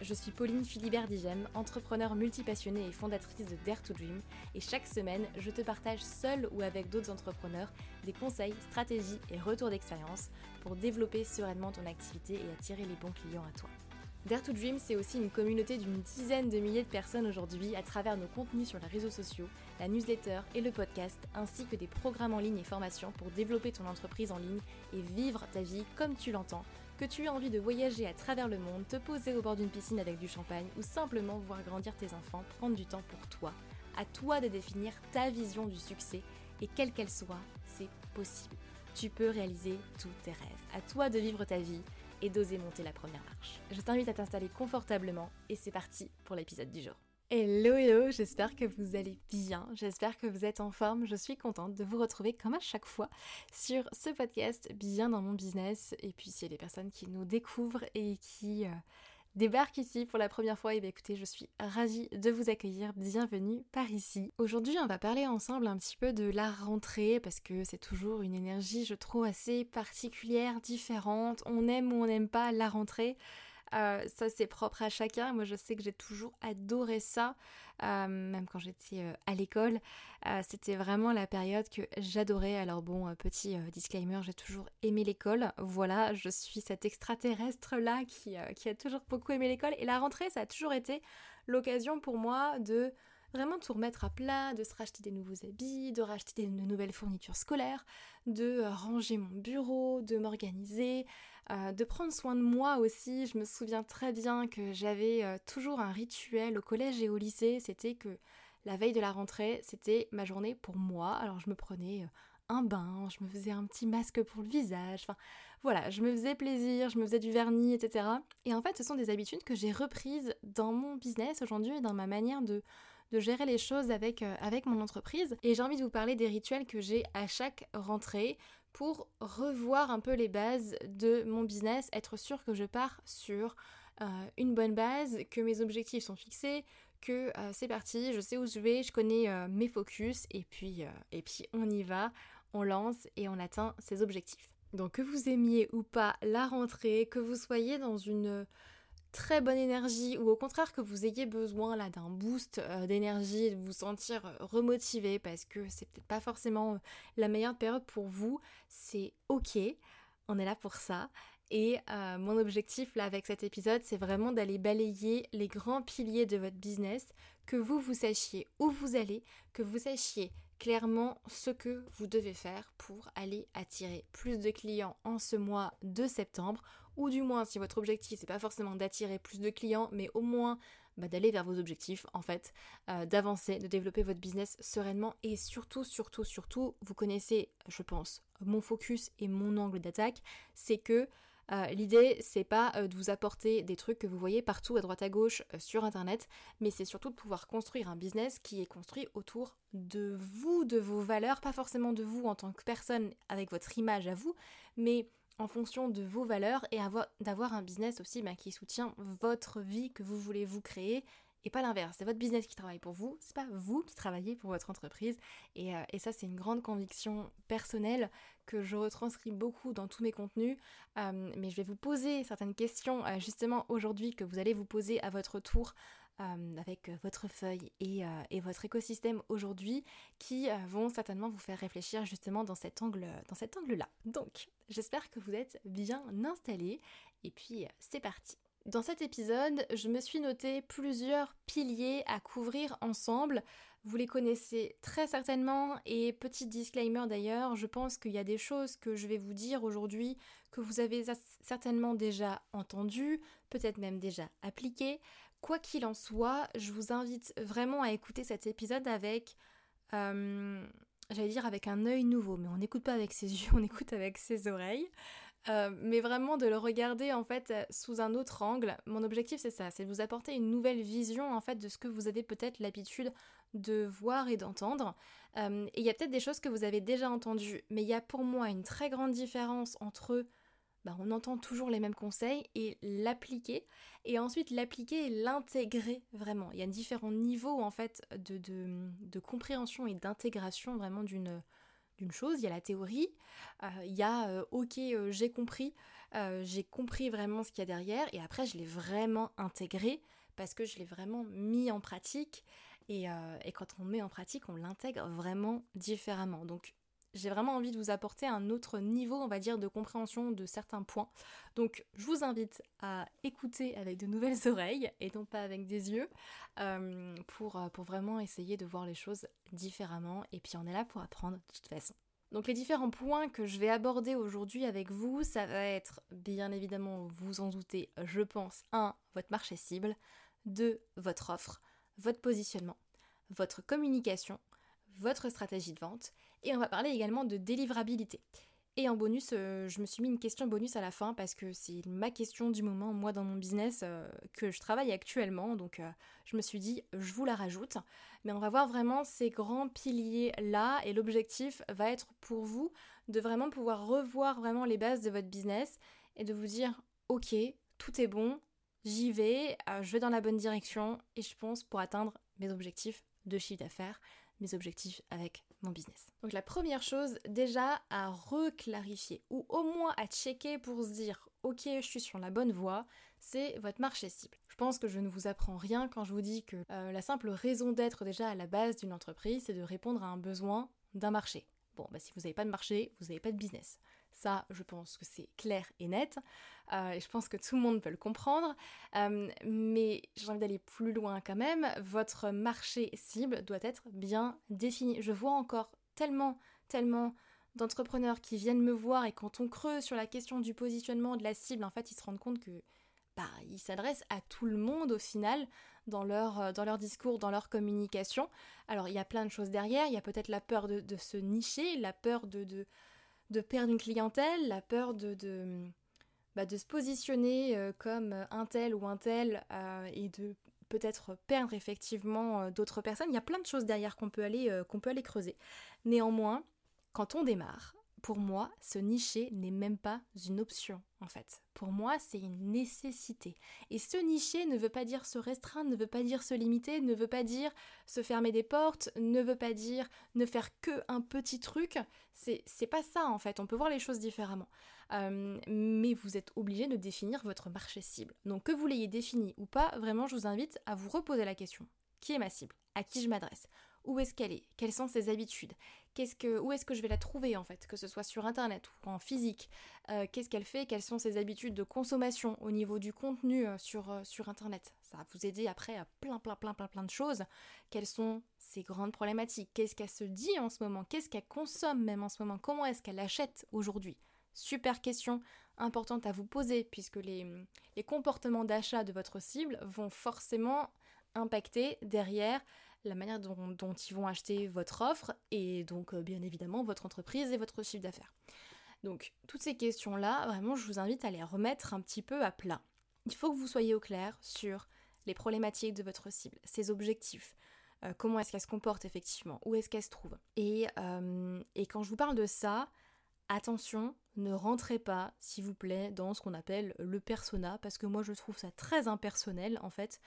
Je suis Pauline Philibert-Digem, entrepreneure multipassionnée et fondatrice de Dare to Dream, et chaque semaine, je te partage seule ou avec d'autres entrepreneurs des conseils, stratégies et retours d'expérience pour développer sereinement ton activité et attirer les bons clients à toi. Dare to Dream, c'est aussi une communauté d'une dizaine de milliers de personnes aujourd'hui à travers nos contenus sur les réseaux sociaux, la newsletter et le podcast, ainsi que des programmes en ligne et formations pour développer ton entreprise en ligne et vivre ta vie comme tu l'entends, que tu aies envie de voyager à travers le monde, te poser au bord d'une piscine avec du champagne ou simplement voir grandir tes enfants, prendre du temps pour toi. À toi de définir ta vision du succès et quelle qu'elle soit, c'est possible. Tu peux réaliser tous tes rêves. À toi de vivre ta vie et d'oser monter la première marche. Je t'invite à t'installer confortablement et c'est parti pour l'épisode du jour. Hello, j'espère que vous allez bien, j'espère que vous êtes en forme, je suis contente de vous retrouver comme à chaque fois sur ce podcast Bien dans mon business. Et puis s'il y a des personnes qui nous découvrent et qui débarquent ici pour la première fois, et bien écoutez, je suis ravie de vous accueillir, bienvenue par ici. Aujourd'hui on va parler ensemble un petit peu de la rentrée, parce que c'est toujours une énergie je trouve assez particulière, différente, on aime ou on n'aime pas la rentrée. Ça c'est propre à chacun, moi je sais que j'ai toujours adoré ça, même quand j'étais à l'école, c'était vraiment la période que j'adorais. Alors bon, petit disclaimer, j'ai toujours aimé l'école, voilà, je suis cette extraterrestre là qui a toujours beaucoup aimé l'école, et la rentrée ça a toujours été l'occasion pour moi de vraiment tout remettre à plat, de se racheter des nouveaux habits, de racheter de nouvelles fournitures scolaires, de ranger mon bureau, de m'organiser, de prendre soin de moi aussi. Je me souviens très bien que j'avais toujours un rituel au collège et au lycée, c'était que la veille de la rentrée, c'était ma journée pour moi. Alors je me prenais un bain, je me faisais un petit masque pour le visage, enfin voilà, je me faisais plaisir, je me faisais du vernis, etc. Et en fait, ce sont des habitudes que j'ai reprises dans mon business aujourd'hui et dans ma manière de gérer les choses avec mon entreprise. Et j'ai envie de vous parler des rituels que j'ai à chaque rentrée pour revoir un peu les bases de mon business, être sûre que je pars sur une bonne base, que mes objectifs sont fixés, que c'est parti, je sais où je vais, je connais mes focus, et puis on y va, on lance et on atteint ses objectifs. Donc que vous aimiez ou pas la rentrée, que vous soyez dans une très bonne énergie ou au contraire que vous ayez besoin là d'un boost d'énergie, de vous sentir remotivé parce que c'est peut-être pas forcément la meilleure période pour vous, c'est ok, on est là pour ça. Et mon objectif là avec cet épisode, c'est vraiment d'aller balayer les grands piliers de votre business, que vous sachiez où vous allez, que vous sachiez clairement ce que vous devez faire pour aller attirer plus de clients en ce mois de septembre, ou du moins si votre objectif c'est pas forcément d'attirer plus de clients, mais au moins d'aller vers vos objectifs en fait, d'avancer, de développer votre business sereinement. Et surtout, vous connaissez je pense mon focus et mon angle d'attaque, c'est que l'idée c'est pas de vous apporter des trucs que vous voyez partout à droite à gauche sur internet, mais c'est surtout de pouvoir construire un business qui est construit autour de vous, de vos valeurs, pas forcément de vous en tant que personne avec votre image à vous, mais en fonction de vos valeurs, et d'avoir un business aussi qui soutient votre vie que vous voulez vous créer. Et pas l'inverse, c'est votre business qui travaille pour vous, c'est pas vous qui travaillez pour votre entreprise. Et ça c'est une grande conviction personnelle que je retranscris beaucoup dans tous mes contenus. Mais je vais vous poser certaines questions justement aujourd'hui que vous allez vous poser à votre tour avec votre feuille et votre écosystème aujourd'hui, qui vont certainement vous faire réfléchir justement dans cet angle-là. Donc j'espère que vous êtes bien installés et puis c'est parti. Dans cet épisode, je me suis noté plusieurs piliers à couvrir ensemble. Vous les connaissez très certainement, et petit disclaimer d'ailleurs, je pense qu'il y a des choses que je vais vous dire aujourd'hui que vous avez certainement déjà entendues, peut-être même déjà appliquées. Quoi qu'il en soit, je vous invite vraiment à écouter cet épisode avec... j'allais dire avec un œil nouveau, mais on n'écoute pas avec ses yeux, on écoute avec ses oreilles, mais vraiment de le regarder en fait sous un autre angle. Mon objectif c'est ça, c'est de vous apporter une nouvelle vision en fait de ce que vous avez peut-être l'habitude de voir et d'entendre, et il y a peut-être des choses que vous avez déjà entendues, mais il y a pour moi une très grande différence entre on entend toujours les mêmes conseils et l'appliquer, et ensuite l'appliquer et l'intégrer vraiment. Il y a différents niveaux en fait de compréhension et d'intégration vraiment d'une chose. Il y a la théorie, il y a j'ai compris vraiment ce qu'il y a derrière, et après je l'ai vraiment intégré parce que je l'ai vraiment mis en pratique, et quand on met en pratique, on l'intègre vraiment différemment. Donc j'ai vraiment envie de vous apporter un autre niveau, on va dire, de compréhension de certains points. Donc je vous invite à écouter avec de nouvelles oreilles et non pas avec des yeux, pour vraiment essayer de voir les choses différemment, et puis on est là pour apprendre de toute façon. Donc les différents points que je vais aborder aujourd'hui avec vous, ça va être, bien évidemment, vous en doutez, je pense, 1. Votre marché cible, 2. Votre offre, votre positionnement, votre communication, votre stratégie de vente, et on va parler également de délivrabilité. Et en bonus, je me suis mis une question bonus à la fin parce que c'est ma question du moment, moi, dans mon business que je travaille actuellement, donc je me suis dit, je vous la rajoute. Mais on va voir vraiment ces grands piliers-là, et l'objectif va être pour vous de vraiment pouvoir revoir vraiment les bases de votre business et de vous dire, ok, tout est bon, j'y vais, je vais dans la bonne direction, et je pense pour atteindre mes objectifs de chiffre d'affaires, mes objectifs avec mon business. Donc la première chose déjà à reclarifier, ou au moins à checker pour se dire « Ok, je suis sur la bonne voie », c'est votre marché cible. Je pense que je ne vous apprends rien quand je vous dis que la simple raison d'être déjà à la base d'une entreprise, c'est de répondre à un besoin d'un marché. Bon, si vous n'avez pas de marché, vous n'avez pas de business. Ça, je pense que c'est clair et net, et je pense que tout le monde peut le comprendre, mais j'ai envie d'aller plus loin quand même. Votre marché cible doit être bien défini. Je vois encore tellement d'entrepreneurs qui viennent me voir, et quand on creuse sur la question du positionnement, de la cible, en fait, ils se rendent compte que ils s'adressent à tout le monde au final, dans leur discours, dans leur communication. Alors, il y a plein de choses derrière, il y a peut-être la peur de se nicher, la peur de perdre une clientèle, la peur de se positionner comme un tel ou un tel, et de peut-être perdre effectivement d'autres personnes. Il y a plein de choses derrière qu'on peut aller creuser. Néanmoins, quand on démarre, pour moi, se nicher n'est même pas une option en fait. Pour moi, c'est une nécessité. Et se nicher ne veut pas dire se restreindre, ne veut pas dire se limiter, ne veut pas dire se fermer des portes, ne veut pas dire ne faire que un petit truc. C'est pas ça en fait, on peut voir les choses différemment. Mais vous êtes obligé de définir votre marché cible. Donc que vous l'ayez défini ou pas, vraiment je vous invite à vous reposer la question. Qui est ma cible ? À qui je m'adresse ? Où est-ce qu'elle est ? Quelles sont ses habitudes ? Où est-ce que je vais la trouver en fait ? Que ce soit sur internet ou en physique, qu'est-ce qu'elle fait ? Quelles sont ses habitudes de consommation au niveau du contenu sur internet ? Ça va vous aider après à plein de choses. Quelles sont ses grandes problématiques ? Qu'est-ce qu'elle se dit en ce moment ? Qu'est-ce qu'elle consomme même en ce moment ? Comment est-ce qu'elle achète aujourd'hui ? Super question, importante à vous poser, puisque les comportements d'achat de votre cible vont forcément impacter derrière la manière dont ils vont acheter votre offre, et donc bien évidemment votre entreprise et votre chiffre d'affaires. Donc toutes ces questions-là, vraiment je vous invite à les remettre un petit peu à plat. Il faut que vous soyez au clair sur les problématiques de votre cible, ses objectifs, comment est-ce qu'elle se comporte effectivement, où est-ce qu'elle se trouve. Et quand je vous parle de ça, attention, ne rentrez pas, s'il vous plaît, dans ce qu'on appelle le persona, parce que moi je trouve ça très impersonnel en fait.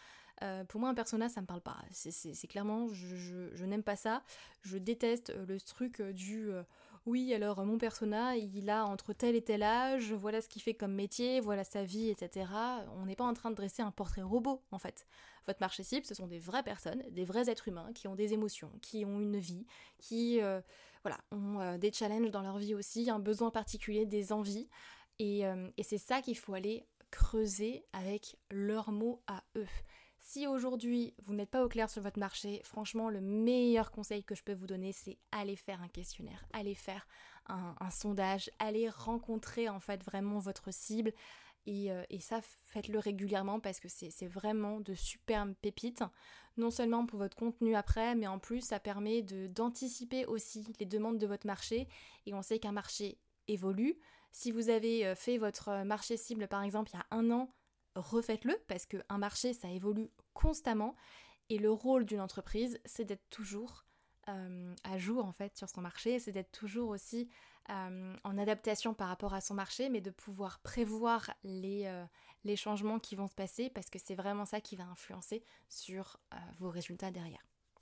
Pour moi un persona ça me parle pas, c'est clairement, je n'aime pas ça, je déteste le truc du oui alors mon persona il a entre tel et tel âge, voilà ce qu'il fait comme métier, voilà sa vie, etc. On n'est pas en train de dresser un portrait robot en fait. Votre marché cible, ce sont des vraies personnes, des vrais êtres humains qui ont des émotions, qui ont une vie, qui ont des challenges dans leur vie aussi, un besoin particulier, des envies, et c'est ça qu'il faut aller creuser avec leurs mots à eux. Si aujourd'hui vous n'êtes pas au clair sur votre marché, franchement le meilleur conseil que je peux vous donner c'est aller faire un questionnaire, aller faire un sondage, aller rencontrer en fait vraiment votre cible, et ça faites-le régulièrement parce que c'est vraiment de superbes pépites, non seulement pour votre contenu après, mais en plus ça permet d'anticiper aussi les demandes de votre marché, et on sait qu'un marché évolue. Si vous avez fait votre marché cible par exemple il y a 1 an, refaites-le parce qu'un marché ça évolue constamment, et le rôle d'une entreprise c'est d'être toujours à jour en fait sur son marché, c'est d'être toujours aussi en adaptation par rapport à son marché, mais de pouvoir prévoir les changements qui vont se passer, parce que c'est vraiment ça qui va influencer sur vos résultats derrière.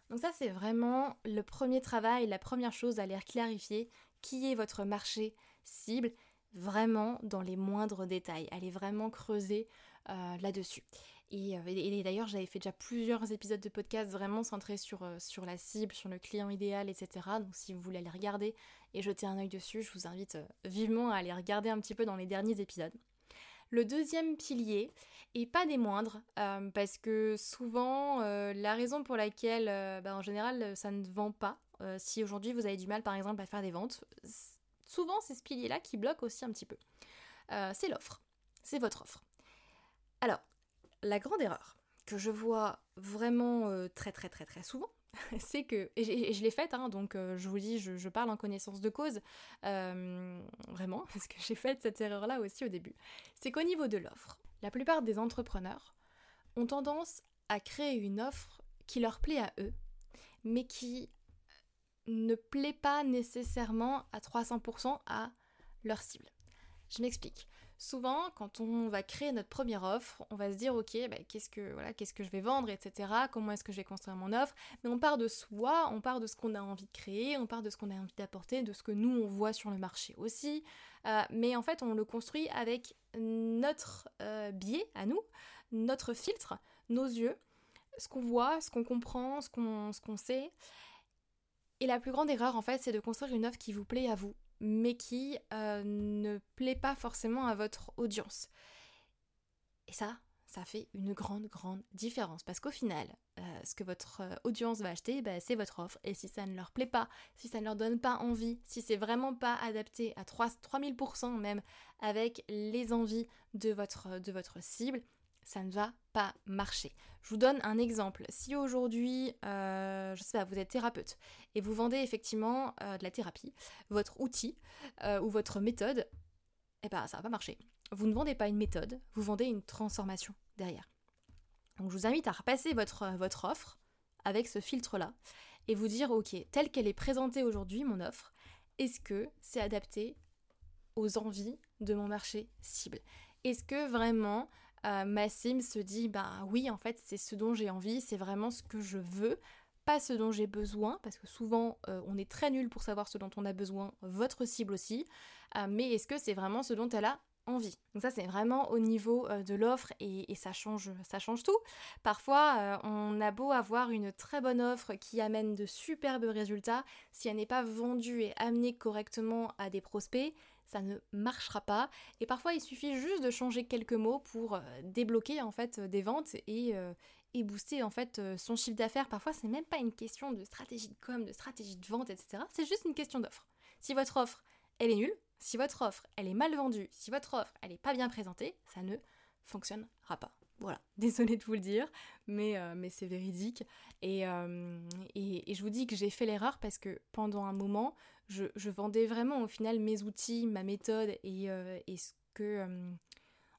Donc ça, c'est vraiment le premier travail, la première chose, d'aller clarifier qui est votre marché cible, vraiment dans les moindres détails, aller vraiment creuser là-dessus. Et d'ailleurs, j'avais fait déjà plusieurs épisodes de podcast vraiment centrés sur la cible, sur le client idéal, etc. Donc si vous voulez aller regarder et jeter un œil dessus, je vous invite vivement à aller regarder un petit peu dans les derniers épisodes. Le deuxième pilier, et pas des moindres, parce que souvent, la raison pour laquelle, en général, ça ne vend pas, si aujourd'hui vous avez du mal par exemple à faire des ventes, souvent c'est ce pilier-là qui bloque aussi un petit peu. C'est l'offre, c'est votre offre. Alors, la grande erreur que je vois vraiment très très très très souvent, c'est que, et je l'ai faite, hein, donc je vous dis, je parle en connaissance de cause, vraiment, parce que j'ai fait cette erreur-là aussi au début, c'est qu'au niveau de l'offre, la plupart des entrepreneurs ont tendance à créer une offre qui leur plaît à eux, mais qui ne plaît pas nécessairement à 300% à leur cible. Je m'explique. Souvent, quand on va créer notre première offre, on va se dire, ok, qu'est-ce que je vais vendre, etc. Comment est-ce que je vais construire mon offre? Mais on part de soi, on part de ce qu'on a envie de créer, on part de ce qu'on a envie d'apporter, de ce que nous, on voit sur le marché aussi. Mais en fait, on le construit avec notre biais à nous, notre filtre, nos yeux, ce qu'on voit, ce qu'on comprend, ce qu'on sait. Et la plus grande erreur, en fait, c'est de construire une offre qui vous plaît à vous, mais qui ne plaît pas forcément à votre audience. Et ça fait une grande, grande différence, parce qu'au final, ce que votre audience va acheter, c'est votre offre, et si ça ne leur plaît pas, si ça ne leur donne pas envie, si c'est vraiment pas adapté à 3000% même avec les envies de votre cible, ça ne va pas marcher. Je vous donne un exemple. Si aujourd'hui, je sais pas, vous êtes thérapeute et vous vendez effectivement de la thérapie, votre outil ou votre méthode, ça va pas marcher. Vous ne vendez pas une méthode, vous vendez une transformation derrière. Donc je vous invite à repasser votre offre avec ce filtre-là et vous dire, ok, telle qu'elle est présentée aujourd'hui, mon offre, est-ce que c'est adapté aux envies de mon marché cible? Est-ce que vraiment... Massim se dit, oui, en fait, c'est ce dont j'ai envie, c'est vraiment ce que je veux, pas ce dont j'ai besoin, parce que souvent, on est très nul pour savoir ce dont on a besoin, votre cible aussi, mais est-ce que c'est vraiment ce dont elle a envie? Donc ça, c'est vraiment au niveau de l'offre, et ça change tout. Parfois, on a beau avoir une très bonne offre qui amène de superbes résultats, si elle n'est pas vendue et amenée correctement à des prospects, ça ne marchera pas, et parfois il suffit juste de changer quelques mots pour débloquer en fait des ventes et booster en fait son chiffre d'affaires. Parfois c'est même pas une question de stratégie de com, de stratégie de vente, etc. C'est juste une question d'offre. Si votre offre elle est nulle, si votre offre elle est mal vendue, si votre offre elle est pas bien présentée, ça ne fonctionnera pas. Voilà, désolée de vous le dire, mais c'est véridique, et je vous dis que j'ai fait l'erreur parce que pendant un moment, je vendais vraiment au final mes outils, ma méthode et ce que,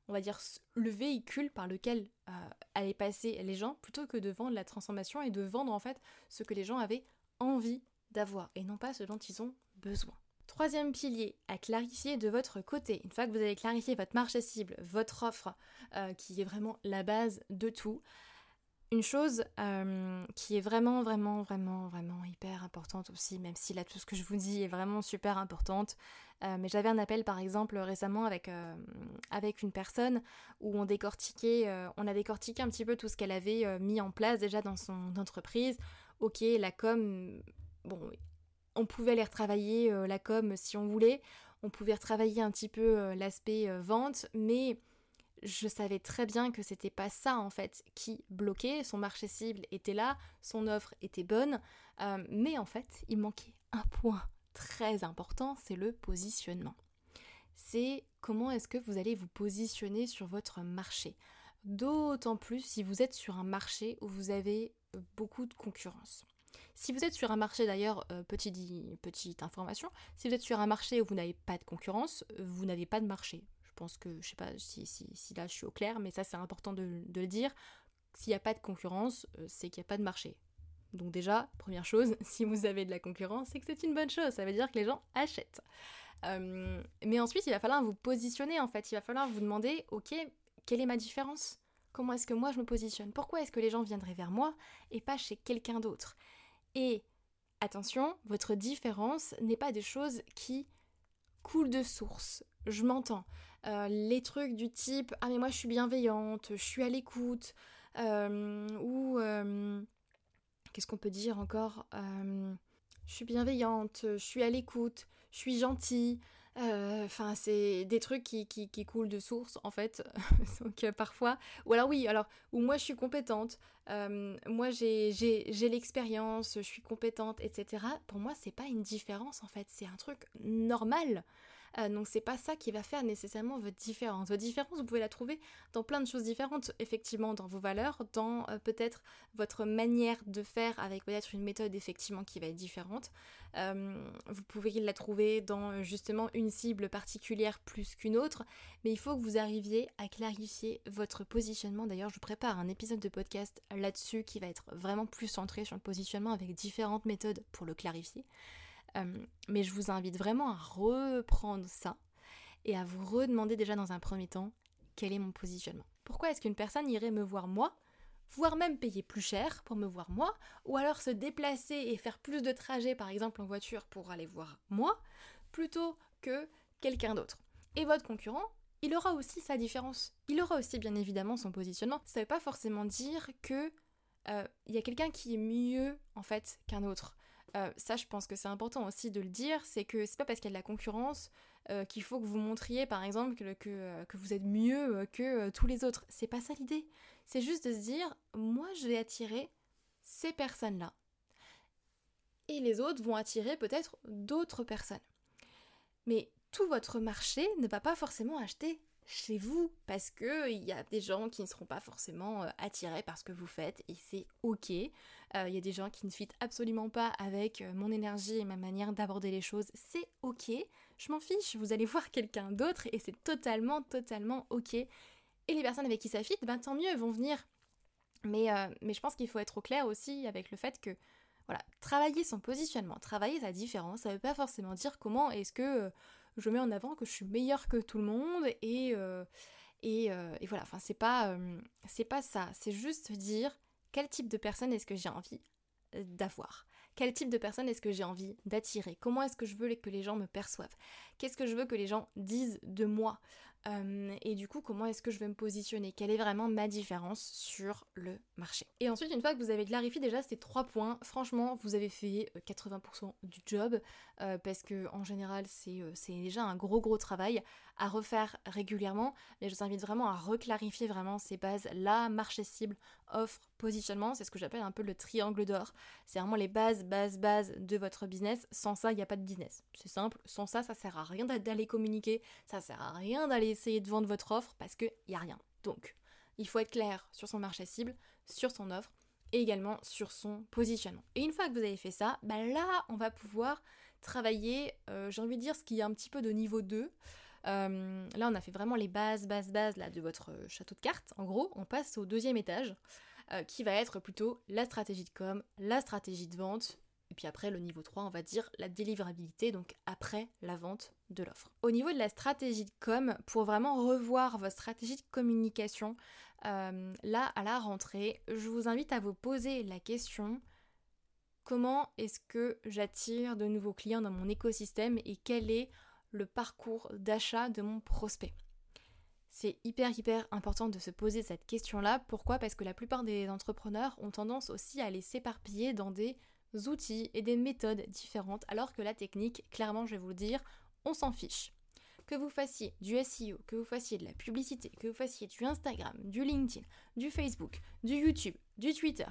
on va dire, le véhicule par lequel allaient passer les gens, plutôt que de vendre la transformation et de vendre en fait ce que les gens avaient envie d'avoir et non pas ce dont ils ont besoin. Troisième pilier à clarifier de votre côté. Une fois que vous avez clarifié votre marché cible, votre offre, qui est vraiment la base de tout, une chose qui est vraiment, vraiment, vraiment, vraiment hyper importante aussi, même si là tout ce que je vous dis est vraiment super importante, mais j'avais un appel par exemple récemment avec une personne où on a décortiqué un petit peu tout ce qu'elle avait mis en place déjà dans son entreprise. Ok, la com, bon, on pouvait aller retravailler la com si on voulait, on pouvait retravailler un petit peu l'aspect vente, mais... je savais très bien que c'était pas ça en fait qui bloquait, son marché cible était là, son offre était bonne, mais en fait il manquait un point très important, c'est le positionnement. C'est comment est-ce que vous allez vous positionner sur votre marché, d'autant plus si vous êtes sur un marché où vous avez beaucoup de concurrence. Si vous êtes sur un marché d'ailleurs, petite information, si vous êtes sur un marché où vous n'avez pas de concurrence, vous n'avez pas de marché. Je pense que, je sais pas si là je suis au clair, mais ça c'est important de le dire, s'il n'y a pas de concurrence, c'est qu'il n'y a pas de marché. Donc déjà, première chose, si vous avez de la concurrence, c'est que c'est une bonne chose, ça veut dire que les gens achètent. Mais ensuite, il va falloir vous positionner en fait, il va falloir vous demander, ok, quelle est ma différence ? Comment est-ce que moi je me positionne ? Pourquoi est-ce que les gens viendraient vers moi et pas chez quelqu'un d'autre ? Et attention, votre différence n'est pas des choses qui coulent de source, je m'entends. Les trucs du type, ah mais moi je suis bienveillante, je suis à l'écoute, qu'est-ce qu'on peut dire encore ? Je suis bienveillante, je suis à l'écoute, je suis gentille. Enfin, c'est des trucs qui coulent de source, en fait. Donc, parfois... Ou alors, oui, alors... Ou moi, je suis compétente. Moi, j'ai l'expérience, je suis compétente, etc. Pour moi, c'est pas une différence, en fait. C'est un truc normal. Donc, c'est pas ça qui va faire nécessairement votre différence. Votre différence, vous pouvez la trouver dans plein de choses différentes. Effectivement, dans vos valeurs, dans peut-être votre manière de faire avec peut-être une méthode, effectivement, qui va être différente. Vous pouvez la trouver dans, justement, une cible particulière plus qu'une autre, mais il faut que vous arriviez à clarifier votre positionnement. D'ailleurs, je prépare un épisode de podcast là-dessus qui va être vraiment plus centré sur le positionnement avec différentes méthodes pour le clarifier. Mais je vous invite vraiment à reprendre ça et à vous redemander déjà dans un premier temps quel est mon positionnement. Pourquoi est-ce qu'une personne irait me voir moi, voire même payer plus cher pour me voir moi, ou alors se déplacer et faire plus de trajets par exemple en voiture pour aller voir moi, plutôt que quelqu'un d'autre. Et votre concurrent, il aura aussi sa différence. Il aura aussi bien évidemment son positionnement. Ça ne veut pas forcément dire que il y a quelqu'un qui est mieux en fait qu'un autre. Ça, je pense que c'est important aussi de le dire, c'est que c'est pas parce qu'il y a de la concurrence qu'il faut que vous montriez par exemple que vous êtes mieux que tous les autres. C'est pas ça l'idée. C'est juste de se dire, moi je vais attirer ces personnes-là. Et les autres vont attirer peut-être d'autres personnes. Mais tout votre marché ne va pas forcément acheter chez vous, parce qu'il y a des gens qui ne seront pas forcément attirés par ce que vous faites, et c'est ok. Il y a des gens qui ne fitent absolument pas avec mon énergie et ma manière d'aborder les choses, c'est ok. Je m'en fiche, vous allez voir quelqu'un d'autre, et c'est totalement, totalement ok. Et les personnes avec qui ça fit, ben tant mieux, elles vont venir. Mais je pense qu'il faut être au clair aussi avec le fait que voilà, travailler son positionnement, travailler sa différence, ça ne veut pas forcément dire comment est-ce que je mets en avant que je suis meilleure que tout le monde et voilà, enfin c'est pas ça, c'est juste dire quel type de personne est-ce que j'ai envie d'avoir, quel type de personne est-ce que j'ai envie d'attirer, comment est-ce que je veux que les gens me perçoivent, qu'est-ce que je veux que les gens disent de moi et du coup comment est-ce que je vais me positionner, quelle est vraiment ma différence sur le marché. Et ensuite, une fois que vous avez clarifié déjà ces trois points, franchement vous avez fait 80% du job parce que en général c'est déjà un gros travail à refaire régulièrement, mais je vous invite vraiment à reclarifier vraiment ces bases là, marché cible, offre, positionnement, c'est ce que j'appelle un peu le triangle d'or, c'est vraiment les bases de votre business, sans ça il n'y a pas de business, c'est simple, sans ça ça sert à rien d'aller communiquer, ça sert à rien d'aller essayer de vendre votre offre parce qu'il n'y a rien. Donc il faut être clair sur son marché cible, sur son offre et également sur son positionnement. Et une fois que vous avez fait ça, bah là on va pouvoir travailler, j'ai envie de dire ce qui est un petit peu de niveau 2. Là on a fait vraiment les bases là, de votre château de cartes, en gros on passe au deuxième étage qui va être plutôt la stratégie de com, la stratégie de vente, et puis après le niveau 3 on va dire la délivrabilité, donc après la vente de l'offre. Au niveau de la stratégie de com, pour vraiment revoir votre stratégie de communication, là à la rentrée, je vous invite à vous poser la question, comment est-ce que j'attire de nouveaux clients dans mon écosystème et quel est le parcours d'achat de mon prospect ? C'est hyper important de se poser cette question-là. Pourquoi ? Parce que la plupart des entrepreneurs ont tendance aussi à les s'éparpiller dans des outils et des méthodes différentes, alors que la technique, clairement je vais vous le dire, on s'en fiche. Que vous fassiez du SEO, que vous fassiez de la publicité, que vous fassiez du Instagram, du LinkedIn, du Facebook, du YouTube, du Twitter,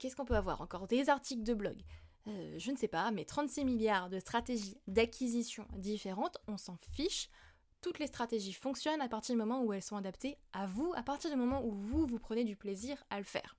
qu'est-ce qu'on peut avoir encore ? Des articles de blog, je ne sais pas, mais 36 milliards de stratégies d'acquisition différentes, on s'en fiche. Toutes les stratégies fonctionnent à partir du moment où elles sont adaptées à vous, à partir du moment où vous prenez du plaisir à le faire.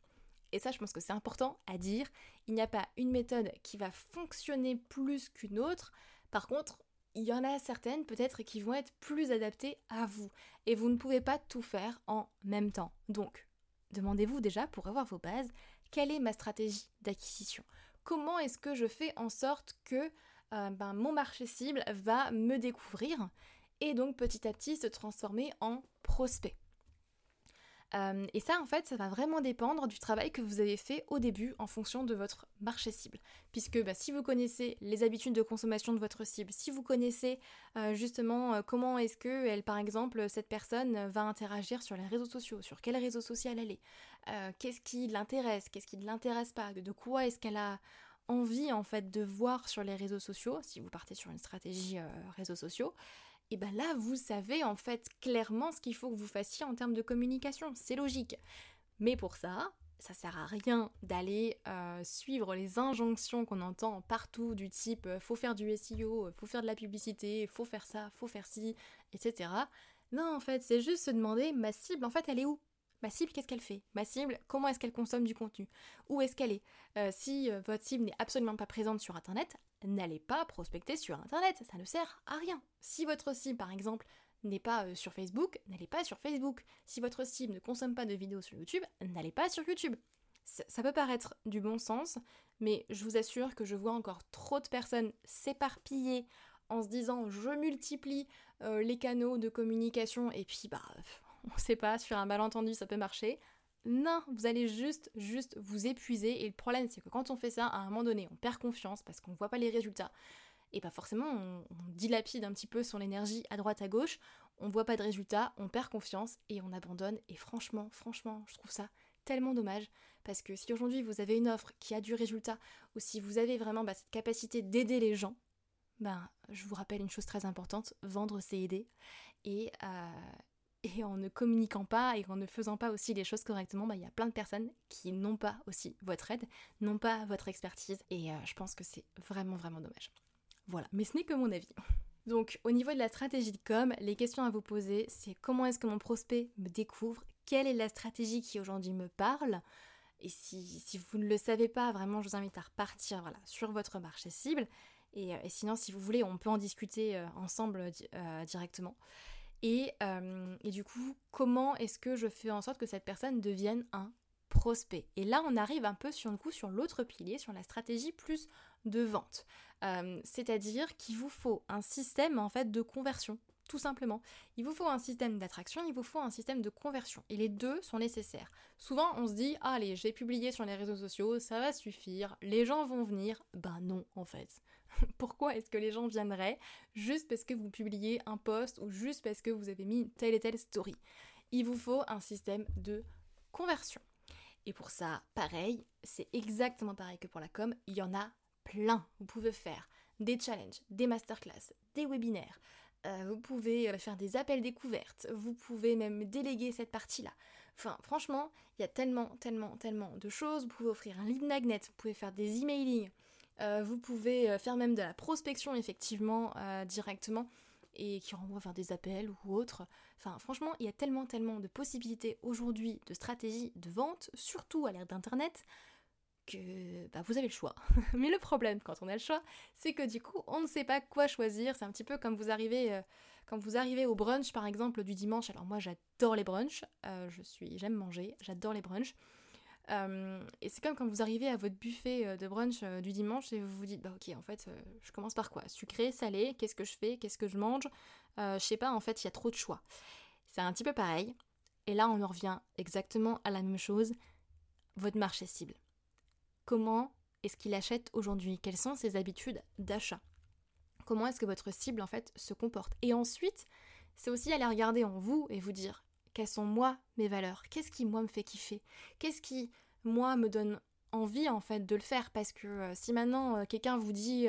Et ça, je pense que c'est important à dire. Il n'y a pas une méthode qui va fonctionner plus qu'une autre. Par contre, il y en a certaines peut-être qui vont être plus adaptées à vous. Et vous ne pouvez pas tout faire en même temps. Donc, demandez-vous déjà, pour avoir vos bases, Quelle est ma stratégie d'acquisition ? Comment est-ce que je fais en sorte que mon marché cible va me découvrir et donc petit à petit se transformer en prospect ? Et ça, en fait, ça va vraiment dépendre du travail que vous avez fait au début en fonction de votre marché cible. Puisque si vous connaissez les habitudes de consommation de votre cible, si vous connaissez justement comment est-ce que elle, par exemple, cette personne va interagir sur les réseaux sociaux, sur quel réseau social elle est, qu'est-ce qui l'intéresse, qu'est-ce qui ne l'intéresse pas, de quoi est-ce qu'elle a envie en fait de voir sur les réseaux sociaux, si vous partez sur une stratégie réseaux sociaux, et bien là, vous savez en fait clairement ce qu'il faut que vous fassiez en termes de communication, c'est logique. Mais pour ça, ça sert à rien d'aller suivre les injonctions qu'on entend partout du type « faut faire du SEO, faut faire de la publicité, faut faire ça, faut faire ci, etc. » Non, en fait, c'est juste se demander « ma cible, en fait, elle est où ? Ma cible, qu'est-ce qu'elle fait ? Ma cible, comment est-ce qu'elle consomme du contenu ? Où est-ce qu'elle est ? Si votre cible n'est absolument pas présente sur Internet, n'allez pas prospecter sur Internet, ça ne sert à rien. Si votre cible, par exemple, n'est pas sur Facebook, n'allez pas sur Facebook. Si votre cible ne consomme pas de vidéos sur YouTube, n'allez pas sur YouTube. Ça peut paraître du bon sens, mais je vous assure que je vois encore trop de personnes s'éparpiller en se disant « je multiplie les canaux de communication » et puis on sait pas, sur un malentendu ça peut marcher. Non, vous allez juste vous épuiser, et le problème c'est que quand on fait ça, à un moment donné on perd confiance parce qu'on voit pas les résultats, et forcément on dilapide un petit peu son énergie à droite à gauche, on voit pas de résultats, on perd confiance et on abandonne, et franchement je trouve ça tellement dommage, parce que si aujourd'hui vous avez une offre qui a du résultat, ou si vous avez vraiment cette capacité d'aider les gens, je vous rappelle une chose très importante, vendre c'est aider, et en ne communiquant pas et en ne faisant pas aussi les choses correctement, il y a plein de personnes qui n'ont pas aussi votre aide, n'ont pas votre expertise, et je pense que c'est vraiment dommage. Voilà, mais ce n'est que mon avis. Donc au niveau de la stratégie de com, les questions à vous poser, c'est comment est-ce que mon prospect me découvre, quelle est la stratégie qui aujourd'hui me parle, et si vous ne le savez pas, vraiment je vous invite à repartir sur votre marché cible, et sinon si vous voulez on peut en discuter ensemble directement. Et du coup, comment est-ce que je fais en sorte que cette personne devienne un prospect ? Et là, on arrive un peu sur l'autre pilier, sur la stratégie plus de vente. C'est-à-dire qu'il vous faut un système en fait de conversion, tout simplement. Il vous faut un système d'attraction, il vous faut un système de conversion. Et les deux sont nécessaires. Souvent, on se dit « allez, j'ai publié sur les réseaux sociaux, ça va suffire, les gens vont venir ». Non, en fait. Pourquoi est-ce que les gens viendraient ? Juste parce que vous publiez un post ou juste parce que vous avez mis telle et telle story. Il vous faut un système de conversion. Et pour ça, pareil, c'est exactement pareil que pour la com, il y en a plein. Vous pouvez faire des challenges, des masterclass, des webinaires, vous pouvez faire des appels découvertes, vous pouvez même déléguer cette partie-là. Enfin, franchement, il y a tellement de choses. Vous pouvez offrir un lead magnet, vous pouvez faire des emailing, vous pouvez faire même de la prospection effectivement directement, et qui renvoie vers des appels ou autre. Enfin, franchement, il y a tellement de possibilités aujourd'hui de stratégies de vente, surtout à l'ère d'Internet, que vous avez le choix. Mais le problème quand on a le choix, c'est que du coup on ne sait pas quoi choisir. C'est un petit peu comme quand vous arrivez au brunch par exemple du dimanche. Alors moi j'adore les brunchs, j'aime manger, j'adore les brunchs, et c'est comme quand vous arrivez à votre buffet de brunch du dimanche et vous vous dites ok en fait je commence par quoi, sucré, salé, qu'est-ce que je fais, qu'est-ce que je mange, je sais pas, en fait il y a trop de choix. C'est un petit peu pareil, et là on en revient exactement à la même chose, votre marché cible. Comment est-ce qu'il achète aujourd'hui ? Quelles sont ses habitudes d'achat ? Comment est-ce que votre cible en fait se comporte ? Et ensuite, c'est aussi aller regarder en vous et vous dire quelles sont moi mes valeurs ? Qu'est-ce qui moi me fait kiffer ? Qu'est-ce qui moi me donne envie en fait de le faire ? Parce que si maintenant quelqu'un vous dit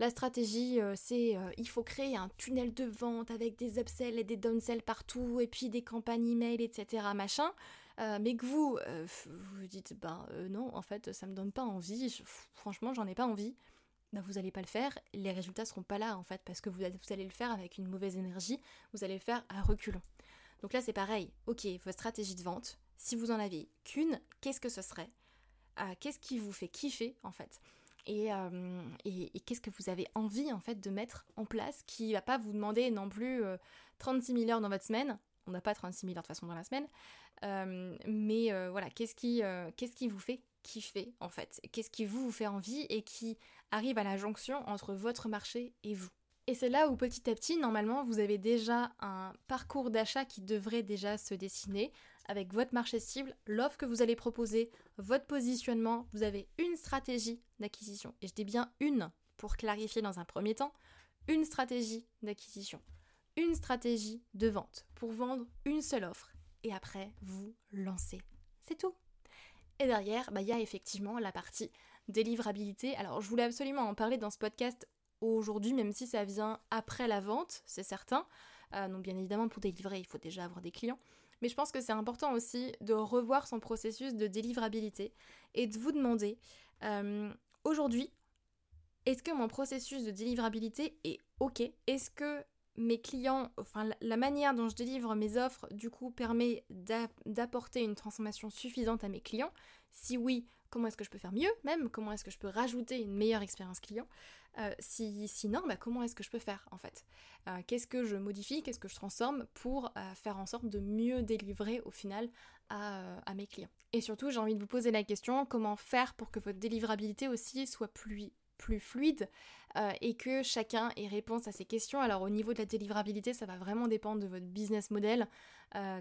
la stratégie c'est il faut créer un tunnel de vente avec des upsells et des downsells partout et puis des campagnes email etc machin, mais que vous vous dites non en fait ça me donne pas envie, franchement j'en ai pas envie, vous allez pas le faire, les résultats seront pas là en fait, parce que vous allez le faire avec une mauvaise énergie, vous allez le faire à reculons. Donc là c'est pareil, ok, votre stratégie de vente, si vous en avez qu'une, qu'est-ce que ce serait, qu'est-ce qui vous fait kiffer en fait, et qu'est-ce que vous avez envie en fait de mettre en place, qui va pas vous demander non plus 36 000 heures dans votre semaine. On n'a pas 36 000 heures de toute façon dans la semaine, mais voilà, qu'est-ce qui vous fait kiffer en fait, qu'est-ce qui vous fait envie et qui arrive à la jonction entre votre marché et vous. Et c'est là où petit à petit, normalement, vous avez déjà un parcours d'achat qui devrait déjà se dessiner avec votre marché cible, l'offre que vous allez proposer, votre positionnement. Vous avez une stratégie d'acquisition, et je dis bien une pour clarifier dans un premier temps, une stratégie d'acquisition, une stratégie de vente pour vendre une seule offre et après vous lancez. C'est tout. Et derrière, il y a effectivement la partie délivrabilité. Alors je voulais absolument en parler dans ce podcast aujourd'hui, même si ça vient après la vente, c'est certain. Donc bien évidemment, pour délivrer, il faut déjà avoir des clients. Mais je pense que c'est important aussi de revoir son processus de délivrabilité et de vous demander, aujourd'hui, est-ce que mon processus de délivrabilité est OK ? Est-ce que mes clients, enfin la manière dont je délivre mes offres, du coup, permet d'apporter une transformation suffisante à mes clients ? Si oui, comment est-ce que je peux faire mieux même ? Comment est-ce que je peux rajouter une meilleure expérience client ? Si non, comment est-ce que je peux faire en fait ? Qu'est-ce que je modifie ? Qu'est-ce que je transforme pour faire en sorte de mieux délivrer au final à mes clients ? Et surtout, j'ai envie de vous poser la question, comment faire pour que votre délivrabilité aussi soit plus fluide et que chacun ait réponse à ces questions. Alors au niveau de la délivrabilité, ça va vraiment dépendre de votre business model,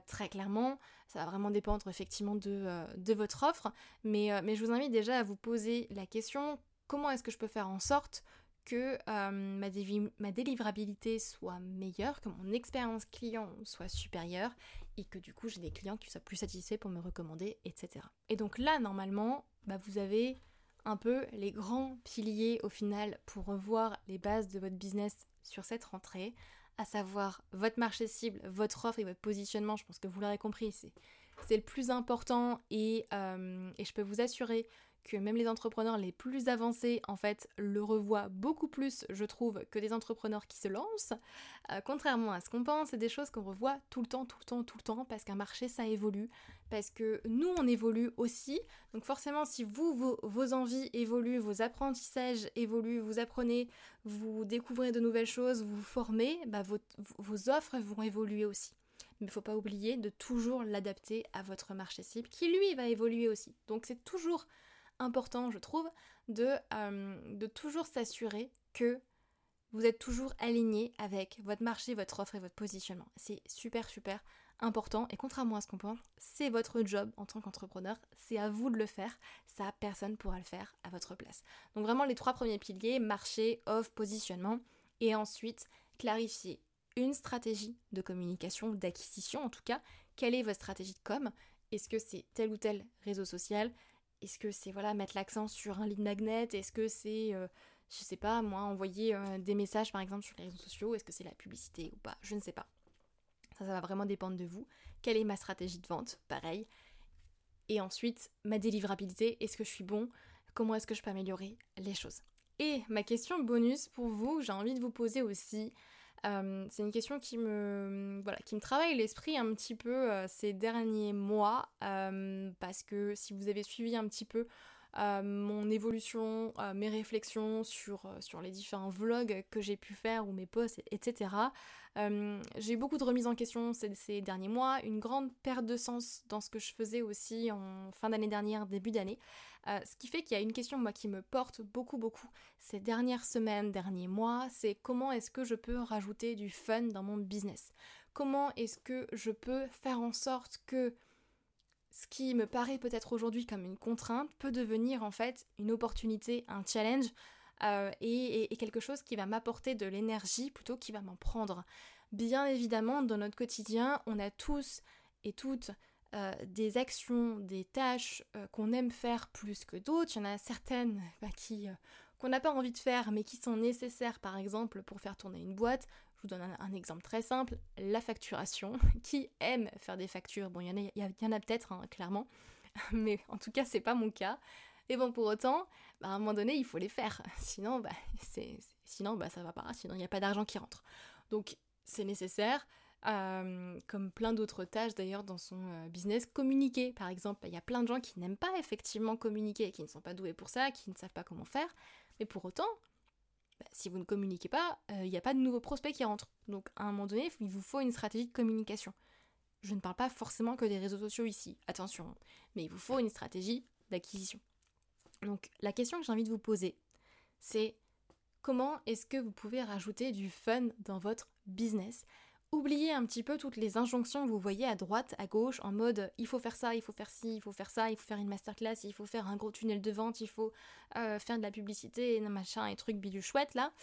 très clairement, ça va vraiment dépendre effectivement de votre offre, mais je vous invite déjà à vous poser la question, comment est-ce que je peux faire en sorte que ma délivrabilité soit meilleure, que mon expérience client soit supérieure et que du coup j'ai des clients qui soient plus satisfaits pour me recommander, etc. Et donc là normalement, vous avez un peu les grands piliers au final pour revoir les bases de votre business sur cette rentrée, à savoir votre marché cible, votre offre et votre positionnement. Je pense que vous l'aurez compris, c'est le plus important et je peux vous assurer que même les entrepreneurs les plus avancés en fait le revoient beaucoup plus, je trouve, que des entrepreneurs qui se lancent, contrairement à ce qu'on pense. C'est des choses qu'on revoit tout le temps, parce qu'un marché ça évolue, parce que nous on évolue aussi, donc forcément si vous, vos envies évoluent, vos apprentissages évoluent, vous apprenez, vous découvrez de nouvelles choses, vous vous formez, vos offres vont évoluer aussi. Mais il ne faut pas oublier de toujours l'adapter à votre marché cible qui lui va évoluer aussi, donc c'est toujours important, je trouve, de toujours s'assurer que vous êtes toujours aligné avec votre marché, votre offre et votre positionnement. C'est super important et contrairement à ce qu'on pense, c'est votre job en tant qu'entrepreneur, c'est à vous de le faire, ça personne pourra le faire à votre place. Donc vraiment les 3 premiers piliers, marché, offre, positionnement, et ensuite clarifier une stratégie de communication, d'acquisition en tout cas. Quelle est votre stratégie de com ? Est-ce que c'est tel ou tel réseau social ? Est-ce que c'est mettre l'accent sur un lead magnet ? Est-ce que c'est, envoyer des messages par exemple sur les réseaux sociaux ? Est-ce que c'est la publicité ou pas ? Je ne sais pas. Ça va vraiment dépendre de vous. Quelle est ma stratégie de vente ? Pareil. Et ensuite, ma délivrabilité. Est-ce que je suis bon ? Comment est-ce que je peux améliorer les choses ? Et ma question bonus pour vous, j'ai envie de vous poser aussi. C'est une question qui me travaille l'esprit un petit peu ces derniers mois, parce que si vous avez suivi un petit peu mon évolution, mes réflexions sur les différents vlogs que j'ai pu faire ou mes posts, etc. J'ai eu beaucoup de remises en question ces derniers mois, une grande perte de sens dans ce que je faisais aussi en fin d'année dernière, début d'année, ce qui fait qu'il y a une question moi qui me porte beaucoup ces dernières semaines, derniers mois, c'est comment est-ce que je peux rajouter du fun dans mon business ? Comment est-ce que je peux faire en sorte que ce qui me paraît peut-être aujourd'hui comme une contrainte peut devenir en fait une opportunité, un challenge et quelque chose qui va m'apporter de l'énergie plutôt qu'il va m'en prendre. Bien évidemment, dans notre quotidien, on a tous et toutes des actions, des tâches qu'on aime faire plus que d'autres. Il y en a certaines qu'on n'a pas envie de faire mais qui sont nécessaires par exemple pour faire tourner une boîte. Je vous donne un exemple très simple, la facturation. Qui aime faire des factures ? Bon, il y en a peut-être, clairement, mais en tout cas, c'est pas mon cas. Et bon, pour autant, à un moment donné, il faut les faire. Sinon, ça va pas. Sinon, il n'y a pas d'argent qui rentre. Donc, c'est nécessaire. Comme plein d'autres tâches d'ailleurs dans son business, communiquer par exemple, il y a plein de gens qui n'aiment pas effectivement communiquer et qui ne sont pas doués pour ça, qui ne savent pas comment faire, mais pour autant, si vous ne communiquez pas, il n'y a pas de nouveaux prospects qui rentrent. Donc à un moment donné, il vous faut une stratégie de communication. Je ne parle pas forcément que des réseaux sociaux ici, attention, mais il vous faut une stratégie d'acquisition. Donc la question que j'ai envie de vous poser, c'est comment est-ce que vous pouvez rajouter du fun dans votre business ? Oubliez un petit peu toutes les injonctions que vous voyez à droite, à gauche, en mode il faut faire ça, il faut faire ci, il faut faire ça, il faut faire une masterclass, il faut faire un gros tunnel de vente, il faut faire de la publicité, machin et trucs bidule chouette là.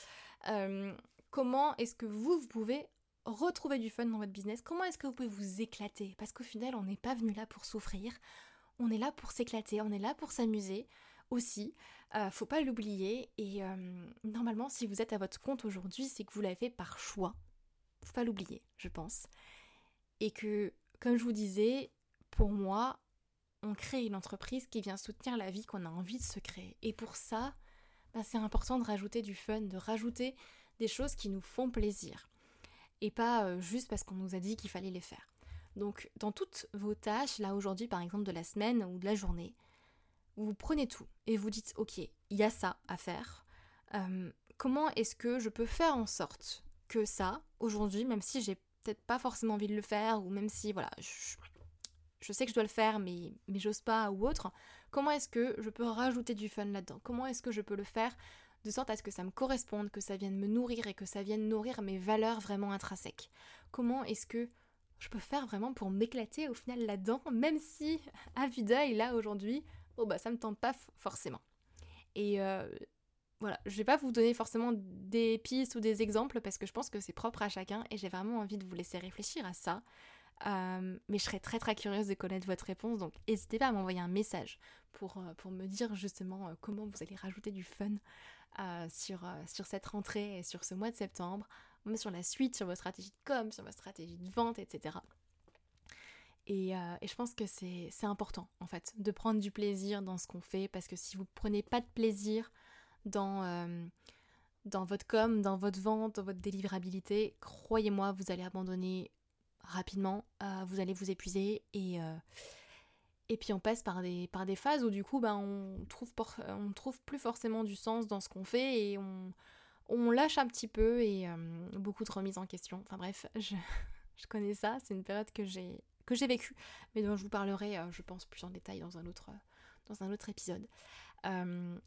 Comment est-ce que vous pouvez retrouver du fun dans votre business ? Comment est-ce que vous pouvez vous éclater ? Parce qu'au final, on n'est pas venu là pour souffrir, on est là pour s'éclater, on est là pour s'amuser aussi. Faut pas l'oublier et normalement, si vous êtes à votre compte aujourd'hui, c'est que vous l'avez fait par choix. Faut pas l'oublier, je pense. Et que, comme je vous disais, pour moi, on crée une entreprise qui vient soutenir la vie qu'on a envie de se créer. Et pour ça, c'est important de rajouter du fun, de rajouter des choses qui nous font plaisir. Et pas juste parce qu'on nous a dit qu'il fallait les faire. Donc, dans toutes vos tâches, là aujourd'hui par exemple de la semaine ou de la journée, vous prenez tout et vous dites « Ok, il y a ça à faire. Comment est-ce que je peux faire en sorte que ça, aujourd'hui, même si j'ai peut-être pas forcément envie de le faire, ou même si, voilà, je sais que je dois le faire, mais j'ose pas, ou autre, comment est-ce que je peux rajouter du fun là-dedans ? Comment est-ce que je peux le faire de sorte à ce que ça me corresponde, que ça vienne me nourrir et que ça vienne nourrir mes valeurs vraiment intrinsèques ? Comment est-ce que je peux faire vraiment pour m'éclater au final là-dedans, même si, à vue d'œil, là, aujourd'hui, ça me tente pas forcément. Et... Voilà, je vais pas vous donner forcément des pistes ou des exemples parce que je pense que c'est propre à chacun et j'ai vraiment envie de vous laisser réfléchir à ça. Mais je serais très très curieuse de connaître votre réponse, donc n'hésitez pas à m'envoyer un message pour me dire justement comment vous allez rajouter du fun sur cette rentrée et sur ce mois de septembre, même sur la suite, sur vos stratégies de com, sur vos stratégies de vente, etc. Et je pense que c'est important en fait de prendre du plaisir dans ce qu'on fait parce que si vous prenez pas de plaisir dans votre com, dans votre vente, dans votre délivrabilité, croyez-moi, vous allez abandonner rapidement, vous allez vous épuiser et puis on passe par des phases où du coup on trouve plus forcément du sens dans ce qu'on fait et on lâche un petit peu et beaucoup de remises en question. Enfin bref, je connais ça, c'est une période que j'ai vécue, mais dont je vous parlerai, je pense, plus en détail dans un autre épisode.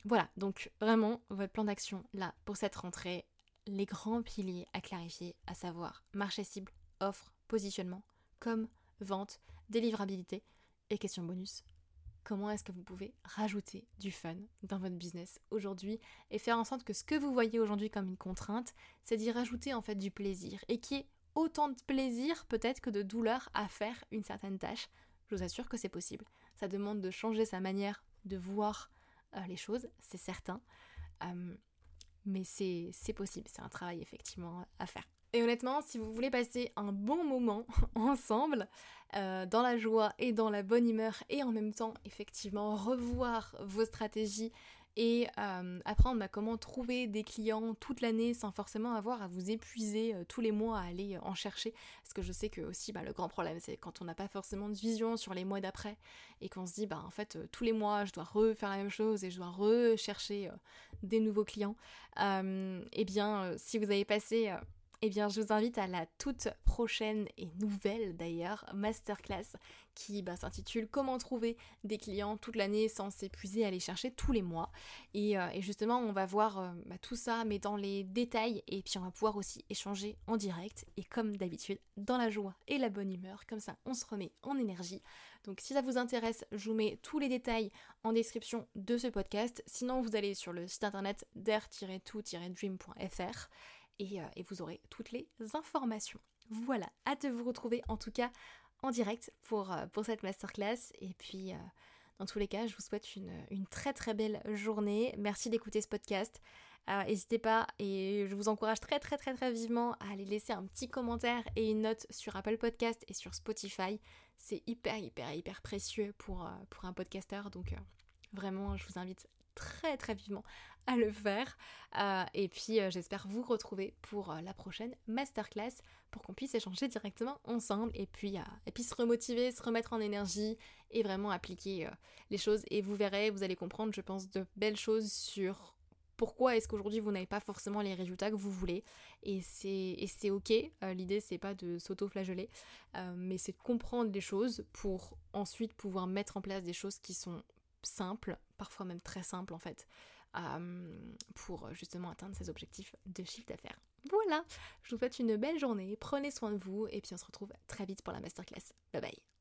Voilà, donc vraiment, votre plan d'action, là, pour cette rentrée, les grands piliers à clarifier, à savoir marché cible, offre, positionnement, com, vente, délivrabilité et question bonus. Comment est-ce que vous pouvez rajouter du fun dans votre business aujourd'hui et faire en sorte que ce que vous voyez aujourd'hui comme une contrainte, c'est d'y rajouter en fait du plaisir et qu'il y ait autant de plaisir peut-être que de douleur à faire une certaine tâche. Je vous assure que c'est possible. Ça demande de changer sa manière de voir les choses, c'est certain. Mais c'est possible, c'est un travail effectivement à faire. Et honnêtement, si vous voulez passer un bon moment ensemble, dans la joie et dans la bonne humeur, et en même temps effectivement revoir vos stratégies et apprendre comment trouver des clients toute l'année sans forcément avoir à vous épuiser tous les mois à aller en chercher, parce que je sais que aussi le grand problème c'est quand on n'a pas forcément de vision sur les mois d'après et qu'on se dit en fait tous les mois je dois refaire la même chose et je dois rechercher des nouveaux clients. Si vous avez passé je vous invite à la toute prochaine et nouvelle d'ailleurs masterclass qui s'intitule « Comment trouver des clients toute l'année sans s'épuiser à les chercher tous les mois ». Et justement, on va voir tout ça, mais dans les détails. Et puis, on va pouvoir aussi échanger en direct. Et comme d'habitude, dans la joie et la bonne humeur. Comme ça, on se remet en énergie. Donc, si ça vous intéresse, je vous mets tous les détails en description de ce podcast. Sinon, vous allez sur le site internet dare-to-dream.fr. Et vous aurez toutes les informations. Voilà, hâte de vous retrouver en tout cas en direct pour cette masterclass. Et puis, dans tous les cas, je vous souhaite une très très belle journée. Merci d'écouter ce podcast. N'hésitez pas et je vous encourage très très très très vivement à aller laisser un petit commentaire et une note sur Apple Podcast et sur Spotify. C'est hyper hyper hyper précieux pour un podcasteur. Donc vraiment, je vous invite très très vivement à le faire et puis j'espère vous retrouver pour la prochaine masterclass pour qu'on puisse échanger directement ensemble et puis se remotiver, se remettre en énergie et vraiment appliquer les choses et vous verrez, vous allez comprendre je pense de belles choses sur pourquoi est-ce qu'aujourd'hui vous n'avez pas forcément les résultats que vous voulez et c'est ok, l'idée c'est pas de s'auto-flageller mais c'est de comprendre les choses pour ensuite pouvoir mettre en place des choses qui sont simple, parfois même très simple en fait, pour justement atteindre ses objectifs de chiffre d'affaires. Voilà, je vous souhaite une belle journée, prenez soin de vous et puis on se retrouve très vite pour la masterclass. Bye bye.